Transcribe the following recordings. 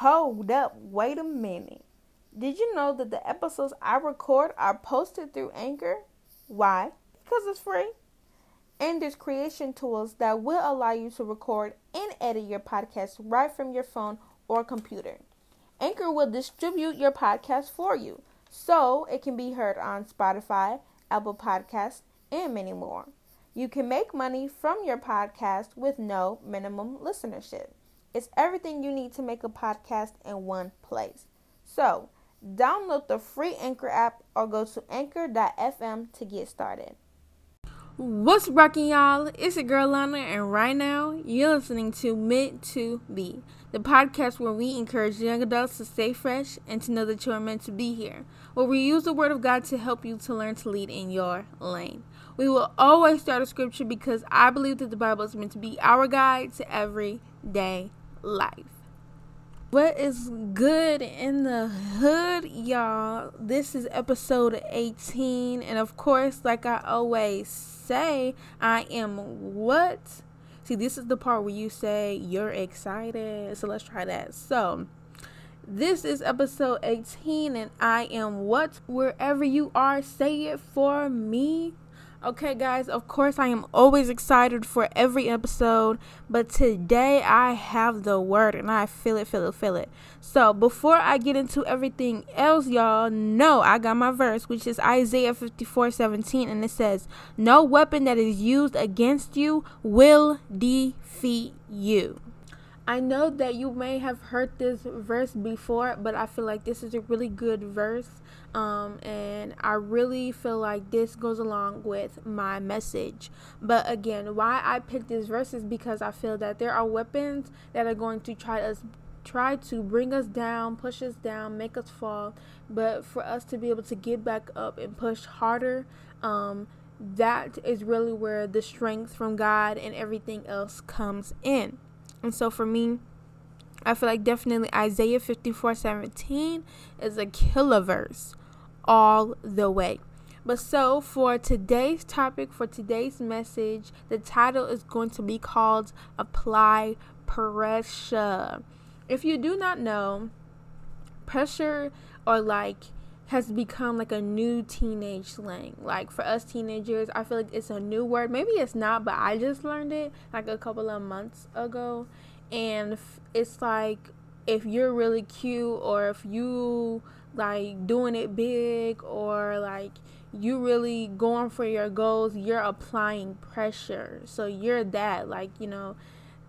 Hold up, wait a minute. Did you know that the episodes I record are posted through Anchor? Why? Because it's free. And there's creation tools that will allow you to record and edit your podcast right from your phone or computer. Anchor will distribute your podcast for you, so it can be heard on Spotify, Apple Podcasts, and many more. You can make money from your podcast with no minimum listenership. It's everything you need to make a podcast in one place. So, download the free Anchor app or go to anchor.fm to get started. What's rockin', y'all? It's your girl Lana, and right now you're listening to Meant to Be, the podcast where we encourage young adults to stay fresh and to know that you are meant to be here, where we use the Word of God to help you to learn to lead in your lane. We will always start a scripture because I believe that the Bible is meant to be our guide to everyday life. What is good in the hood, y'all? This is episode 18, and of course, like I always say, I am what? See, this is the part where you say you're excited, so let's try that. So, this is episode 18, and I am what? Wherever you are, say it for me. Okay, guys, of course, I am always excited for every episode, but today I have the word, and I feel it. So before I get into everything else, y'all know I got my verse, which is Isaiah 54:17, and it says, "No weapon that is used against you will defeat you." I know that you may have heard this verse before, but I feel like this is a really good verse, and I really feel like this goes along with my message. But again, why I picked this verse is because I feel that there are weapons that are going to try to bring us down, push us down, make us fall, but for us to be able to get back up and push harder, that is really where the strength from God and everything else comes in. And so for me, I feel like definitely Isaiah 54:17 is a killer verse all the way. But so for today's topic, for today's message, the title is going to be called Apply Pressure. If you do not know, pressure or has become a new teenage slang. For us teenagers, I feel like it's a new word. Maybe it's not, but I just learned it a couple of months ago. And it's if you're really cute, or if you doing it big, or you really going for your goals, you're applying pressure. So you're that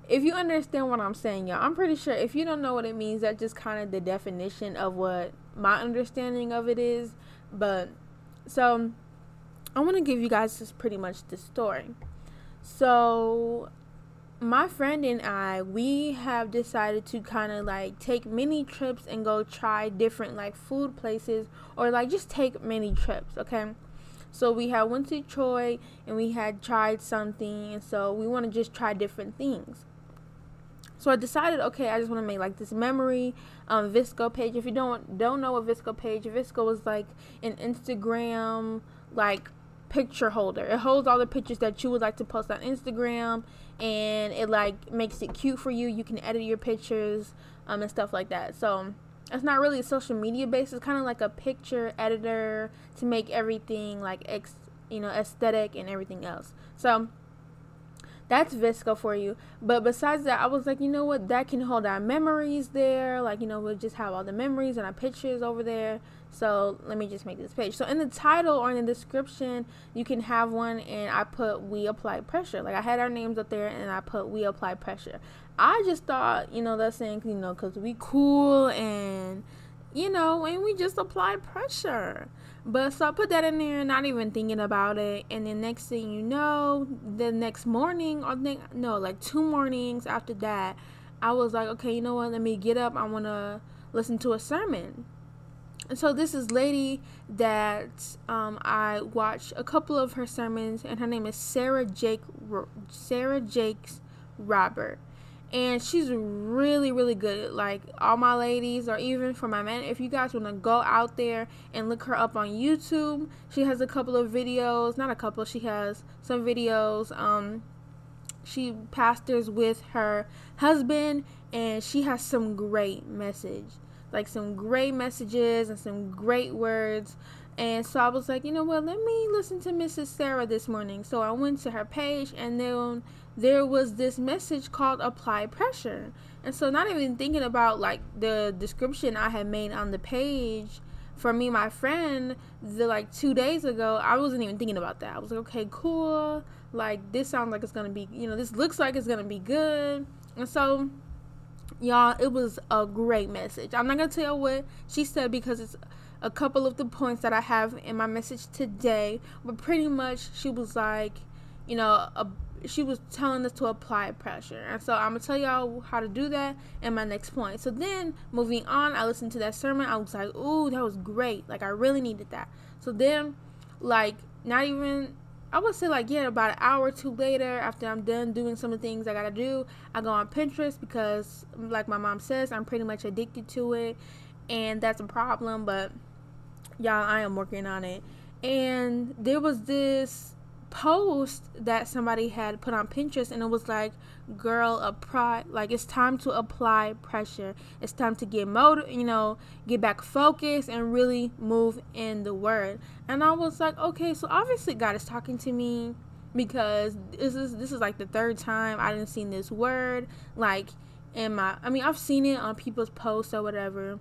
if you understand what I'm saying, y'all. I'm pretty sure if you don't know what it means, that's just kind of the definition of what my understanding of it is. But so I want to give you guys just pretty much the story. So my friend and I, we have decided to kind of take many trips and go try different food places, or just take many trips. Okay, so we had went to Troy and we had tried something, and so we want to just try different things. So I decided, okay, I just want to make this memory VSCO page. If you don't know a VSCO page, VSCO was an Instagram picture holder. It holds all the pictures that you would like to post on Instagram, and it makes it cute for you. You can edit your pictures and stuff like that. So it's not really a social media base. It's kind of a picture editor to make everything aesthetic and everything else. So that's VSCO for you. But besides that, I was you know what? That can hold our memories there. We'll just have all the memories and our pictures over there. So let me just make this page. So in the title or in the description, you can have one. And I put We Apply Pressure. I had our names up there, and I put We Apply Pressure. I just thought, that's saying, because we cool and, and we just apply pressure. But so I put that in there, not even thinking about it. And then next thing you know, the next morning, or 2 mornings after that, I was okay, you know what? Let me get up. I want to listen to a sermon. And so this is lady that I watched a couple of her sermons, and her name is Sarah Jakes Roberts. And she's really, really good. All my ladies, or even for my men, if you guys want to go out there and look her up on YouTube, she has a couple of videos. She has some videos. She pastors with her husband, and she has some great message, like some great messages and some great words. And so I was like, you know what, let me listen to Mrs. Sarah this morning. So I went to her page, and then there was this message called Apply Pressure. And so not even thinking about like the description I had made on the page for me, my friend, like 2 days ago, I wasn't even thinking about that. I was like, okay, cool. Like, this sounds like it's going to be, you know, this looks like it's going to be good. And so, y'all, it was a great message. I'm not going to tell you what she said because it's a couple of the points that I have in my message today, but pretty much she was like, you know, she was telling us to apply pressure. And so I'm going to tell y'all how to do that in my next point. So then moving on, I listened to that sermon. I was like, ooh, that was great. Like, I really needed that. So then, like, not even, I would say like, yeah, about an hour or two later, after I'm done doing some of the things I got to do, I go on Pinterest because, like my mom says, I'm pretty much addicted to it. And that's a problem, but y'all, I am working on it. And there was this post that somebody had put on Pinterest, and it was like, girl, apply, like, it's time to apply pressure. It's time to get motivated, you know, get back focused and really move in the word. And I was like, okay, so obviously God is talking to me because this is like the third time I didn't see this word. Like, I've seen it on people's posts or whatever.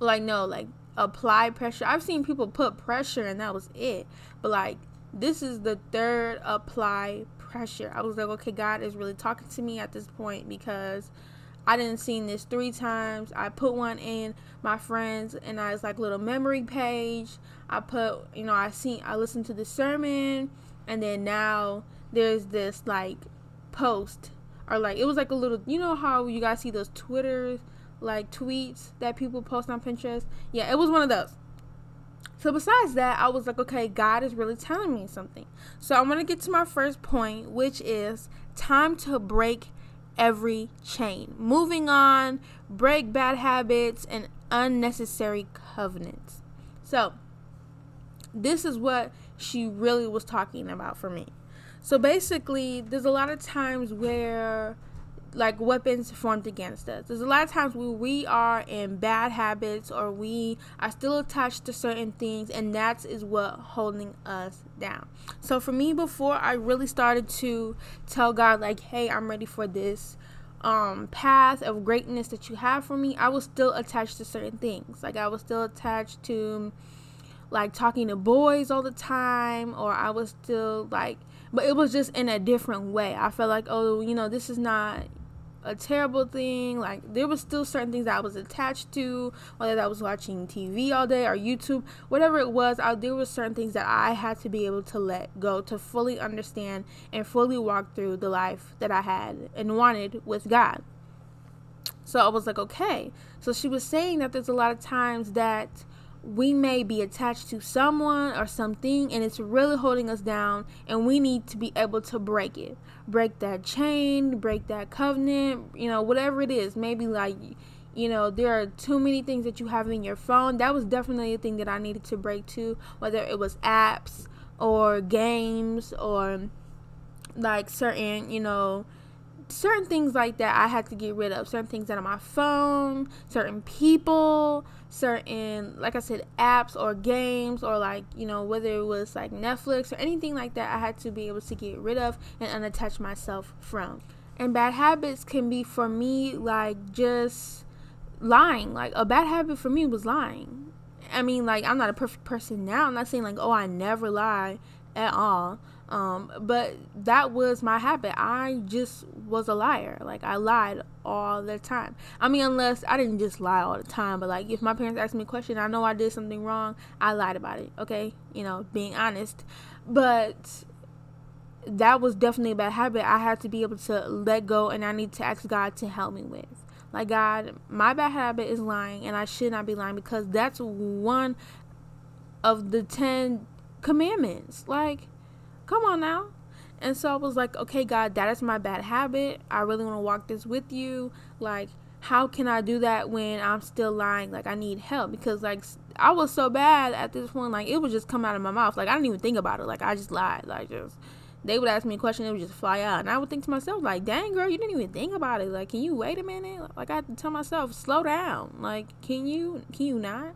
Like, no, like, apply pressure. I've seen people put pressure and that was it. But, like, this is the third apply pressure. I was like, okay, God is really talking to me at this point because I didn't see this three times. I put one in my friends and I was like, little memory page. I put, you know, I listened to the sermon, and then now there's this, like, post. Or, like, it was like a little, you know how you guys see those Twitters, like, tweets that people post on Pinterest? Yeah, it was one of those. So besides that, I was like, okay, God is really telling me something. So I'm going to get to my first point, which is time to break every chain. Moving on, break bad habits and unnecessary covenants. So this is what she really was talking about for me. So basically, there's a lot of times where, like, weapons formed against us. There's a lot of times where we are in bad habits or we are still attached to certain things, and that is what holding us down. So for me, before I really started to tell God, like, hey, I'm ready for this path of greatness that you have for me, I was still attached to certain things. Like, I was still attached to, like, talking to boys all the time, or I was still, like, but it was just in a different way. I felt like, oh, you know, this is not a terrible thing. Like, there was still certain things that I was attached to, whether that was watching TV all day or YouTube, whatever it was. There were certain things that I had to be able to let go to fully understand and fully walk through the life that I had and wanted with God. So I was like, okay. So she was saying that there's a lot of times that we may be attached to someone or something, and it's really holding us down, and we need to be able to break it. Break that chain, break that covenant, you know, whatever it is. Maybe, like, you know, there are too many things that you have in your phone. That was definitely a thing that I needed to break too, whether it was apps or games or, like, certain, you know, certain things like that I had to get rid of. Certain things that are on my phone, certain people, certain, like I said, apps or games or, like, you know, whether it was like Netflix or anything like that, I had to be able to get rid of and unattach myself from. And bad habits can be, for me, like, just lying. Like, a bad habit for me was lying. I mean, like, I'm not a perfect person now. I'm not saying, like, oh, I never lie at all. But that was my habit. I just was a liar. Like, I lied all the time. I mean, unless I didn't just lie all the time, but, like, if my parents asked me a question, I know I did something wrong, I lied about it. Okay. You know, being honest, but that was definitely a bad habit. I had to be able to let go, and I need to ask God to help me with. Like, God, my bad habit is lying, and I should not be lying because that's one of the 10 commandments. Like, come on now. And so I was like, okay, God, that is my bad habit. I really want to walk this with you. Like, how can I do that when I'm still lying? Like, I need help because, like, I was so bad at this point. Like, it would just come out of my mouth. Like, I didn't even think about it. Like, I just lied. Like, just they would ask me a question, it would just fly out. And I would think to myself, like, dang, girl, you didn't even think about it. Like, can you wait a minute? Like, I had to tell myself, slow down. Like, can you not?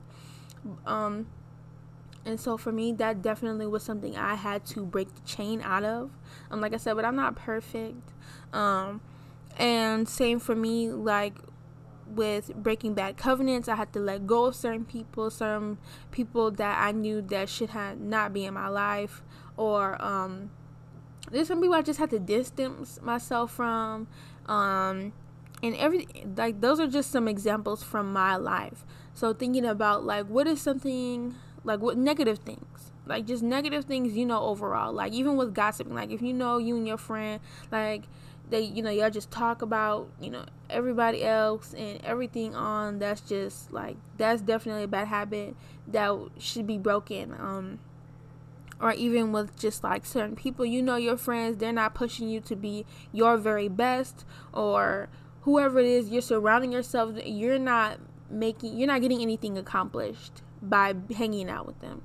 And so for me, that definitely was something I had to break the chain out of. Like I said, but I'm not perfect. And same for me, like, with breaking bad covenants, I had to let go of certain people that I knew that should have not be in my life, or there's some people I just had to distance myself from, and everything. Like, those are just some examples from my life. So thinking about, like, what is something, like, what negative things, like, just negative things, you know, overall, like, even with gossiping, like, if you know you and your friend, like, they, you know, y'all just talk about, you know, everybody else and everything on, that's just, like, that's definitely a bad habit that should be broken. Or even with just, like, certain people, you know, your friends, they're not pushing you to be your very best, or whoever it is you're surrounding yourself, you're not getting anything accomplished by hanging out with them,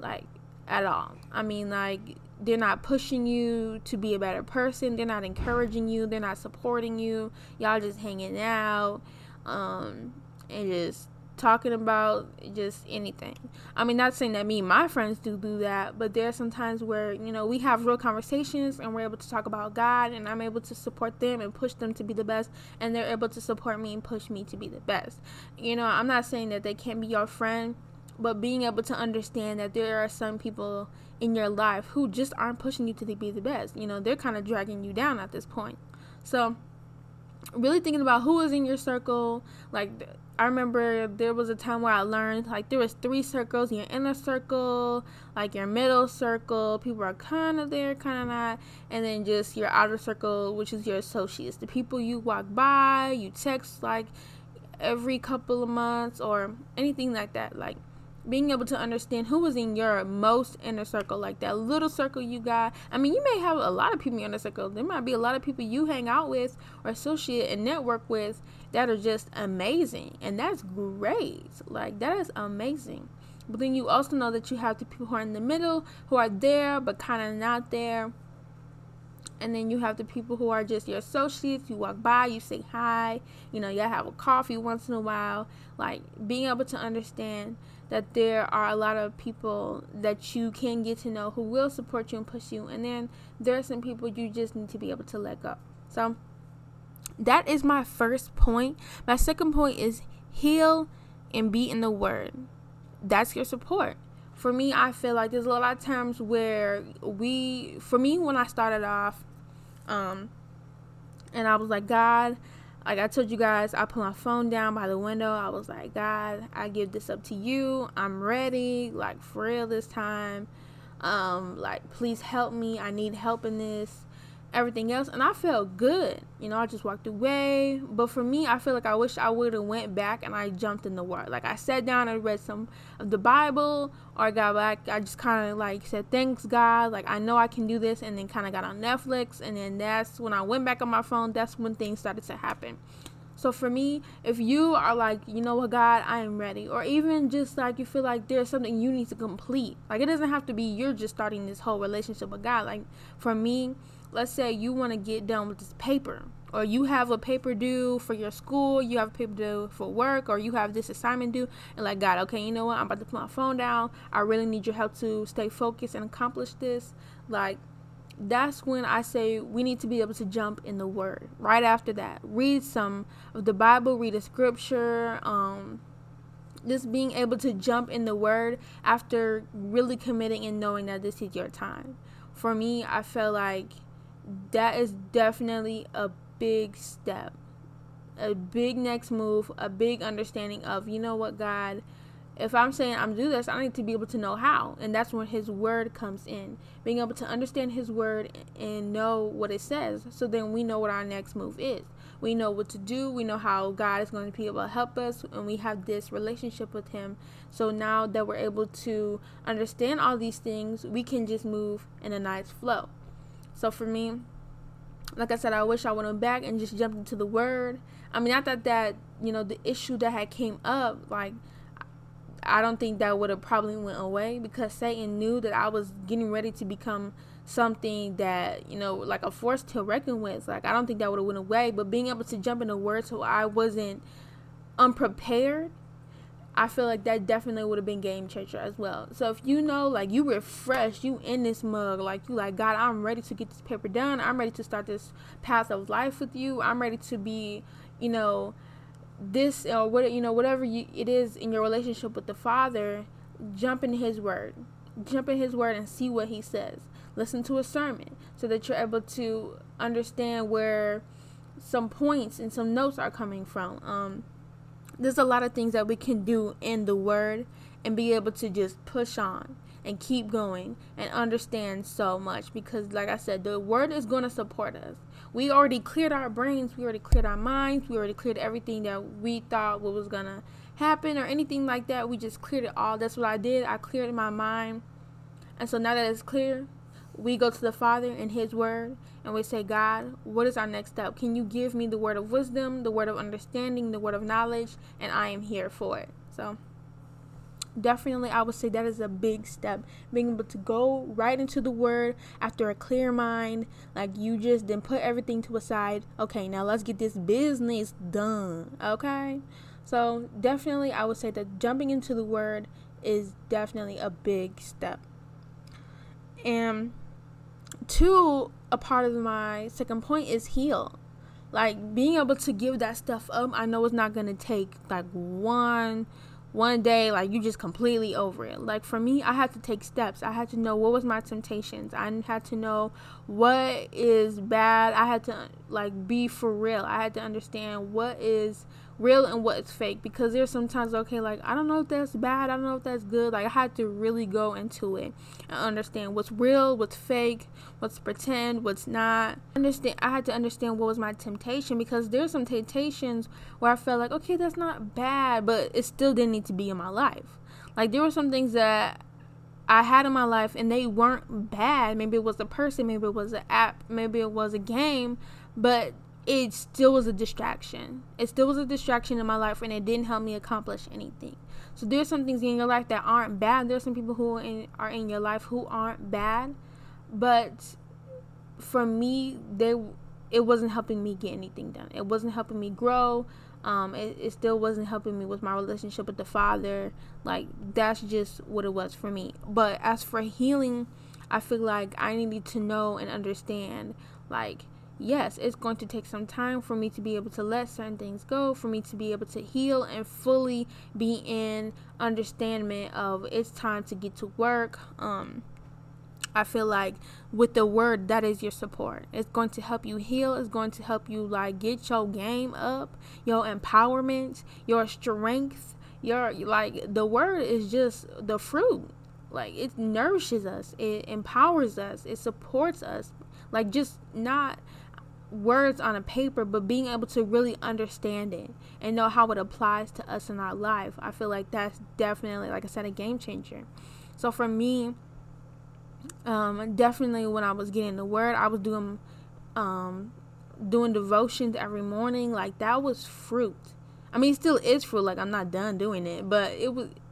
like, at all. I mean, like, they're not pushing you to be a better person. They're not encouraging you. They're not supporting you. Y'all just hanging out, and just talking about just anything. I mean, not saying that me and my friends do that, but there are some times where, you know, we have real conversations and we're able to talk about God, and I'm able to support them and push them to be the best, and they're able to support me and push me to be the best. You know, I'm not saying that they can't be your friend, but being able to understand that there are some people in your life who just aren't pushing you to be the best. You know, they're kind of dragging you down at this point. So really thinking about who is in your circle. Like, I remember there was a time where I learned, like, there was 3 circles: your inner circle, like your middle circle, people are kind of there, kind of not, and then just your outer circle, which is your associates, the people you walk by, you text, like, every couple of months or anything like that. Like, being able to understand who was in your most inner circle, like that little circle you got. I mean, you may have a lot of people in your inner circle. There might be a lot of people you hang out with or associate and network with that are just amazing. And that's great. Like, that is amazing. But then you also know that you have the people who are in the middle, who are there but kind of not there. And then you have the people who are just your associates. You walk by, you say hi, you know, y'all have a coffee once in a while. Like, being able to understand that there are a lot of people that you can get to know who will support you and push you. And then there are some people you just need to be able to let go. So that is my first point. My second point is heal and be in the Word. That's your support. For me, I feel like there's a lot of times where when I started off, and I was like, God, like I told you guys, I put my phone down by the window. I was like, God, I give this up to you. I'm ready, like, for real this time. Like, please help me. I need help in this, everything else. And I felt good. You know, I just walked away. But for me, I feel like I wish I would have went back and I jumped in the Word. Like, I sat down and read some of the Bible, or I got back. I just kind of, like, said, thanks, God. Like, I know I can do this. And then kind of got on Netflix. And then that's when I went back on my phone. That's when things started to happen. So for me, if you are like, you know what, God, I am ready. Or even just, like, you feel like there's something you need to complete. Like, it doesn't have to be you're just starting this whole relationship with God. Like, for me, let's say you want to get done with this paper, or you have a paper due for your school, you have a paper due for work, or you have this assignment due, and like, God, okay, you know what? I'm about to put my phone down. I really need your help to stay focused and accomplish this. Like, that's when I say we need to be able to jump in the Word. Right after that, read some of the Bible, read a scripture, just being able to jump in the Word after really committing and knowing that this is your time. For me, I feel like that is definitely a big step, a big next move, a big understanding of, you know what, God, if I'm saying I'm doing this, I need to be able to know how. And that's when His Word comes in, being able to understand His Word and know what it says. So then we know what our next move is. We know what to do. We know how God is going to be able to help us. And we have this relationship with Him. So now that we're able to understand all these things, we can just move in a nice flow. So for me, like I said, I wish I went back and just jumped into the Word. I mean, I thought that, you know, the issue that had came up, like, I don't think that would have probably went away, because Satan knew that I was getting ready to become something that, you know, like a force to reckon with. Like, I don't think that would have went away, but being able to jump into words so I wasn't unprepared, I feel like that definitely would have been game changer as well. So if you know, like, you refreshed, you in this mug, like, you like, God, I'm ready to get this paper done. I'm ready to start this path of life with you. I'm ready to be, you know, this or what, you know, whatever you, it is in your relationship with the Father. Jump in his word and see what he says. Listen to a sermon so that you're able to understand where some points and some notes are coming from. There's a lot of things that we can do in the word and be able to just push on and keep going and understand so much, because like I said, the word is going to support us. We already cleared our brains. We already cleared our minds. We already cleared everything that we thought what was going to happen or anything like that. We just cleared it all. That's what I did. I cleared my mind. And so now that it's clear, we go to the Father and his word, and we say, God, what is our next step? Can you give me the word of wisdom, the word of understanding, the word of knowledge? And I am here for it. So definitely, I would say that is a big step. Being able to go right into the word after a clear mind, like you just then put everything to aside. Okay, now let's get this business done. Okay, so definitely, I would say that jumping into the word is definitely a big step. And two, a part of my second point is heal. Like, being able to give that stuff up, I know it's not going to take, like, one day, like, you just completely over it. Like, for me, I had to take steps. I had to know what was my temptations. I had to know what is bad. I had to, like, be for real. I had to understand what is real and what is fake, because there's sometimes, okay, like, I don't know if that's bad. I don't know if that's good. Like, I had to really go into it and understand what's real, what's fake, what's pretend, what's not. I had to understand what was my temptation, because there's some temptations where I felt like, okay, that's not bad, but it still didn't need to be in my life. Like, there were some things that I had in my life and they weren't bad. Maybe it was a person, maybe it was an app, maybe it was a game, but it still was a distraction. It still was a distraction in my life, and it didn't help me accomplish anything. So there's some things in your life that aren't bad. There's some people who are in your life who aren't bad, but for me, it wasn't helping me get anything done. It wasn't helping me grow. It still wasn't helping me with my relationship with the Father. Like, that's just what it was for me. But as for healing, I feel like I needed to know and understand, like, yes, it's going to take some time for me to be able to let certain things go, for me to be able to heal and fully be in understanding of it's time to get to work. I feel like with the word, that is your support. It's going to help you heal. It's going to help you, like, get your game up, your empowerment, your strength, your, like, the word is just the fruit. Like, it nourishes us. It empowers us. It supports us. Like, just not words on a paper, but being able to really understand it and know how it applies to us in our life. I feel like that's definitely, like I said, a game changer. So for me, definitely when I was getting the word, I was doing devotions every morning. Like, that was fruit. I mean, it still is fruit. Like, I'm not done doing it, but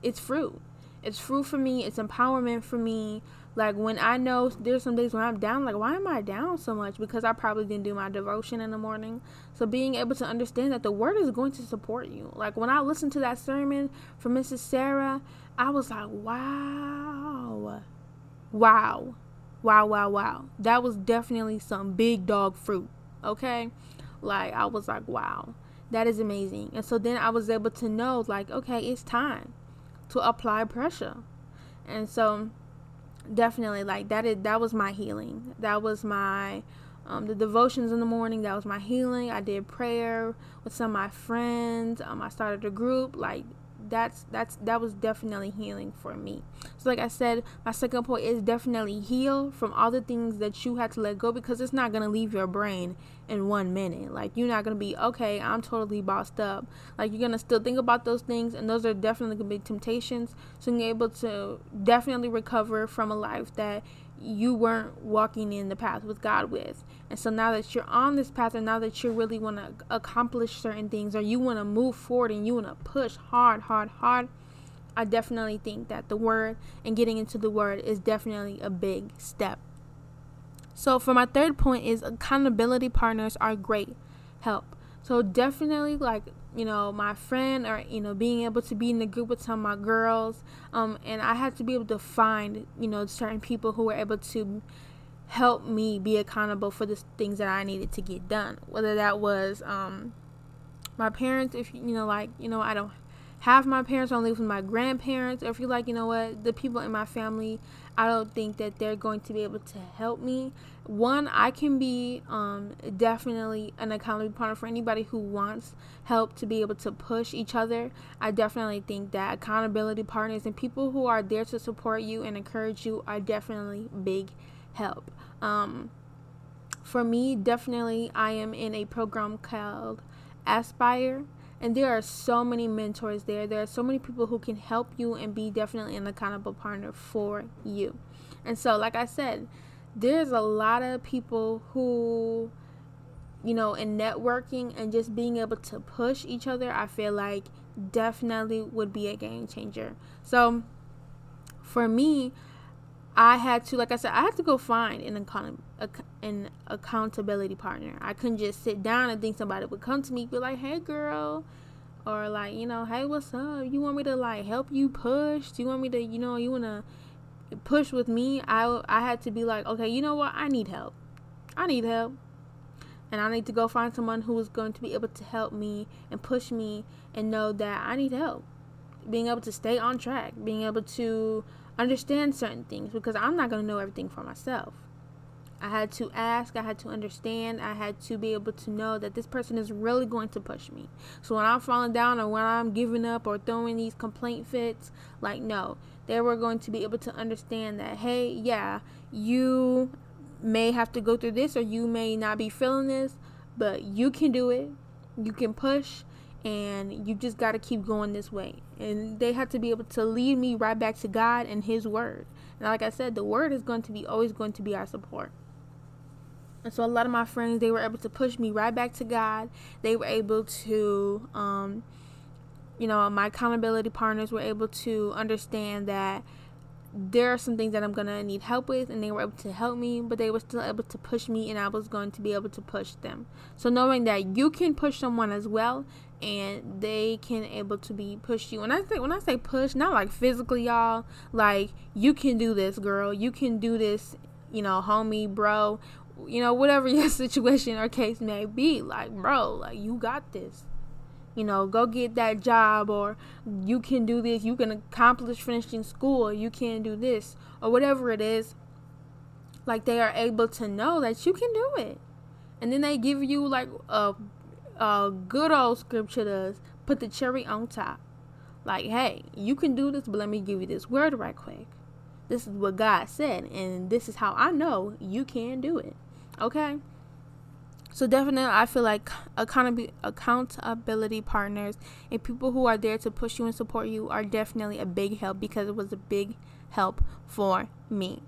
it's fruit. It's fruit for me. It's empowerment for me. Like, when I know there's some days when I'm down, like, why am I down so much? Because I probably didn't do my devotion in the morning. So being able to understand that the word is going to support you. Like, when I listened to that sermon from Mrs. Sarah, I was like, wow. That was definitely some big dog fruit, okay? Like, I was like, wow, that is amazing. And so then I was able to know, like, okay, it's time to apply pressure. And so definitely, like, that was my healing. That was my the devotions in the morning. That was my healing. I did prayer with some of my friends. I started a group. Like, that was definitely healing for me. So like I said, my second point is definitely heal from all the things that you had to let go, because it's not going to leave your brain in 1 minute. Like, you're not going to be, okay, I'm totally bossed up. Like, you're going to still think about those things, and those are definitely going to be temptations. So you're able to definitely recover from a life that you weren't walking in the path with God with. And so now that you're on this path, and now that you really want to accomplish certain things, or you want to move forward and you want to push hard, I definitely think that the word and getting into the word is definitely a big step. So for my third point is accountability partners are great help. So definitely, like, you know, my friend, or, you know, being able to be in the group with some of my girls, and I had to be able to find, you know, certain people who were able to help me be accountable for the things that I needed to get done, whether that was my parents, if, you know, like, you know, I don't have my parents, I live with my grandparents, or if you're like, you know what, the people in my family, I don't think that they're going to be able to help me. One, I can be definitely an accountability partner for anybody who wants help to be able to push each other. I definitely think that accountability partners and people who are there to support you and encourage you are definitely big help. For me, definitely, I am in a program called Aspire. And there are so many mentors there. There are so many people who can help you and be definitely an accountable partner for you. And so, like I said, there's a lot of people who, you know, in networking and just being able to push each other, I feel like definitely would be a game changer. So, for me, I had to, like I said, I had to go find an accountability partner. I couldn't just sit down and think somebody would come to me, be like, hey, girl, or like, you know, hey, what's up? You want me to, like, help you push? Do you want me to, you know, you want to push with me? I had to be like, okay, you know what? I need help. And I need to go find someone who is going to be able to help me and push me and know that I need help. Being able to stay on track, being able to understand certain things, because I'm not going to know everything for myself. I had to ask, I had to understand, I had to be able to know that this person is really going to push me. So when I'm falling down or when I'm giving up or throwing these complaint fits, like, no, they were going to be able to understand that, hey, yeah, you may have to go through this or you may not be feeling this, but you can do it, you can push, and you just got to keep going this way. And they had to be able to lead me right back to God and His Word. And like I said, the Word is going to be always going to be our support. And so a lot of my friends, they were able to push me right back to God. They were able to, you know, my accountability partners were able to understand that there are some things that I'm going to need help with, and they were able to help me, but they were still able to push me, and I was going to be able to push them. So knowing that you can push someone as well, and they can able to be pushed you. And when I say push, not like physically, y'all, like, you can do this, girl, you can do this, you know, homie, bro, you know, whatever your situation or case may be, like, bro, like, you got this, you know, go get that job, or you can do this, you can accomplish finishing school, you can do this, or whatever it is. Like, they are able to know that you can do it. And then they give you, like, good old scripture does, put the cherry on top. Like, hey, you can do this, but let me give you this word right quick. This is what God said, and this is how I know you can do it. Okay? So definitely, I feel like accountability partners and people who are there to push you and support you are definitely a big help, because it was a big help for me.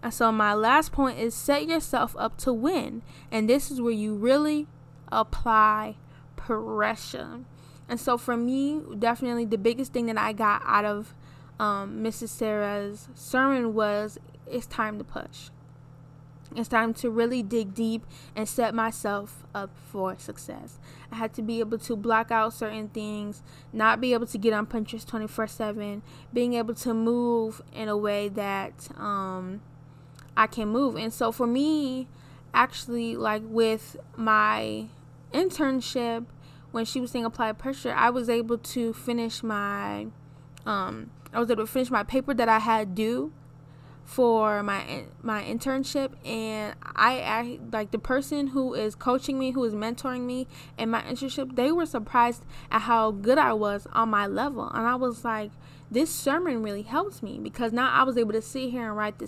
And so my last point is set yourself up to win. And this is where you really apply pressure. And so for me, definitely the biggest thing that I got out of Mrs. Sarah's sermon was, it's time to push. It's time to really dig deep and set myself up for success. I had to be able to block out certain things, not be able to get on Pinterest 24/7, being able to move in a way that I can move. And so for me, actually, like with my internship, when she was saying apply pressure, I was able to finish my paper that I had due for my internship. And I like, the person who is coaching me, who is mentoring me in my internship, they were surprised at how good I was on my level. And I was like, this sermon really helps me, because now I was able to sit here and type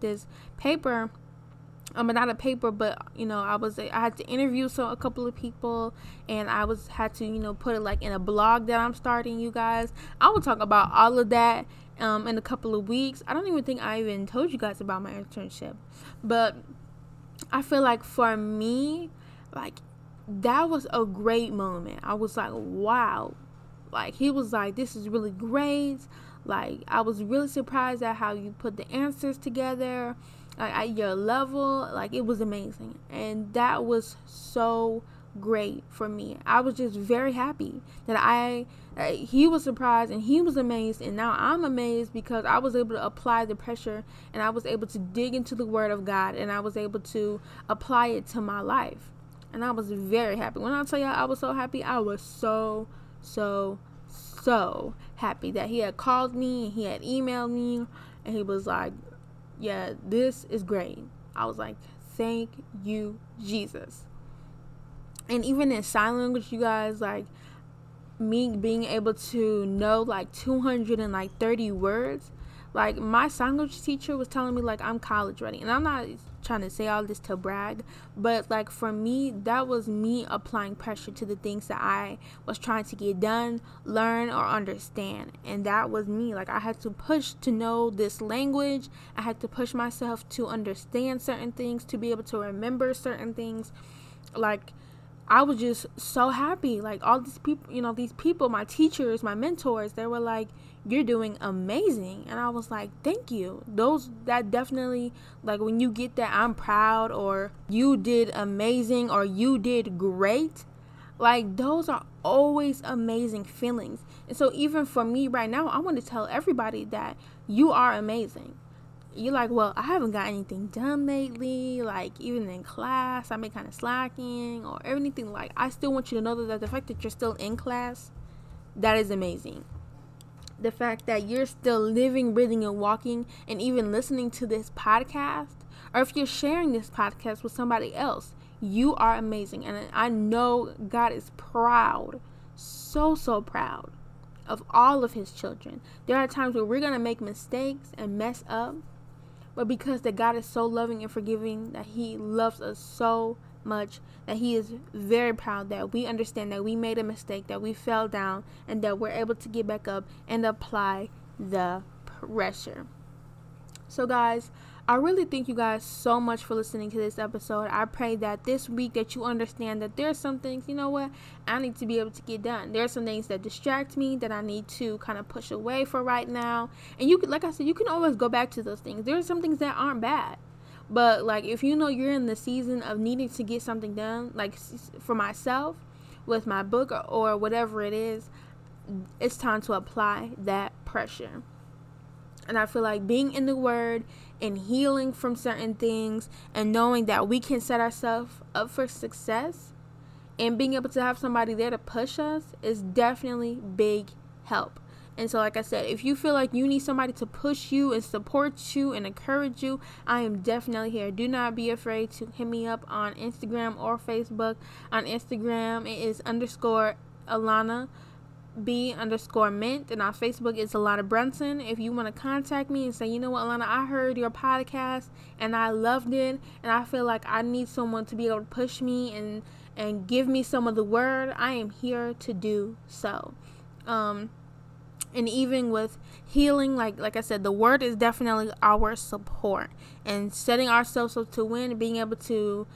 this paper. Not a paper, but, you know, I had to interview a couple of people, and I had to, you know, put it like in a blog that I'm starting, you guys. I will talk about all of that in a couple of weeks. I don't even think I even told you guys about my internship, but I feel like for me, like, that was a great moment. I was like, wow, like, he was like, this is really great. Like, I was really surprised at how you put the answers together. like at your level. Like, it was amazing, and that was so great for me. I was just very happy that he was surprised and he was amazed, and now I'm amazed because I was able to apply the pressure, and I was able to dig into the Word of God, and I was able to apply it to my life. And I was very happy. When I tell y'all I was so happy, I was so happy that he had called me and he had emailed me, and he was like, yeah, this is great. I was like, thank you, Jesus. And even in sign language, you guys, like, me being able to know, like, 230 words, like, my sign language teacher was telling me, like, I'm college ready. And I'm not trying to say all this to brag, but, like, for me, that was me applying pressure to the things that I was trying to get done, learn, or understand. And that was me. Like, I had to push to know this language. I had to push myself to understand certain things, to be able to remember certain things. Like, I was just so happy. Like, all these people, you know, these people, my teachers, my mentors, they were like, you're doing amazing. And I was like, thank you. That definitely, like, when you get that I'm proud, or you did amazing, or you did great, like, those are always amazing feelings. And so even for me right now, I want to tell everybody that you are amazing. You're like, well, I haven't got anything done lately, like, even in class, I've been kind of slacking or anything. Like, I still want you to know that the fact that you're still in class, that is amazing. The fact that you're still living, breathing, and walking, and even listening to this podcast, or if you're sharing this podcast with somebody else, you are amazing. And I know God is proud, so proud of all of his children. There are times where we're going to make mistakes and mess up, but because that God is so loving and forgiving, that he loves us so much, that he is very proud that we understand that we made a mistake, that we fell down, and that we're able to get back up and apply the pressure. So guys, I really thank you guys so much for listening to this episode. I pray that this week that you understand that there's some things, you know what, I need to be able to get done. There are some things that distract me that I need to kind of push away for right now. And you could, like I said, you can always go back to those things. There are some things that aren't bad. But, like, if you know you're in the season of needing to get something done, like for myself with my book or whatever it is, it's time to apply that pressure. And I feel like being in the Word and healing from certain things and knowing that we can set ourselves up for success and being able to have somebody there to push us is definitely big help. And so, like I said, if you feel like you need somebody to push you and support you and encourage you, I am definitely here. Do not be afraid to hit me up on Instagram or Facebook. On Instagram, it is _Alana B_Mint, and on Facebook it's Alana Brunson. If you want to contact me and say, you know what, Alana, I heard your podcast and I loved it, and I feel like I need someone to be able to push me and give me some of the Word, I am here to do so. And even with healing, like I said, the Word is definitely our support, and setting ourselves up to win, being able to,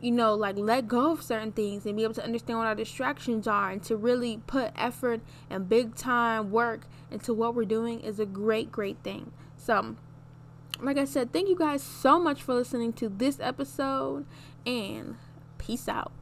you know, like, let go of certain things and be able to understand what our distractions are, and to really put effort and big time work into what we're doing is a great thing. So, like I said, thank you guys so much for listening to this episode, and peace out.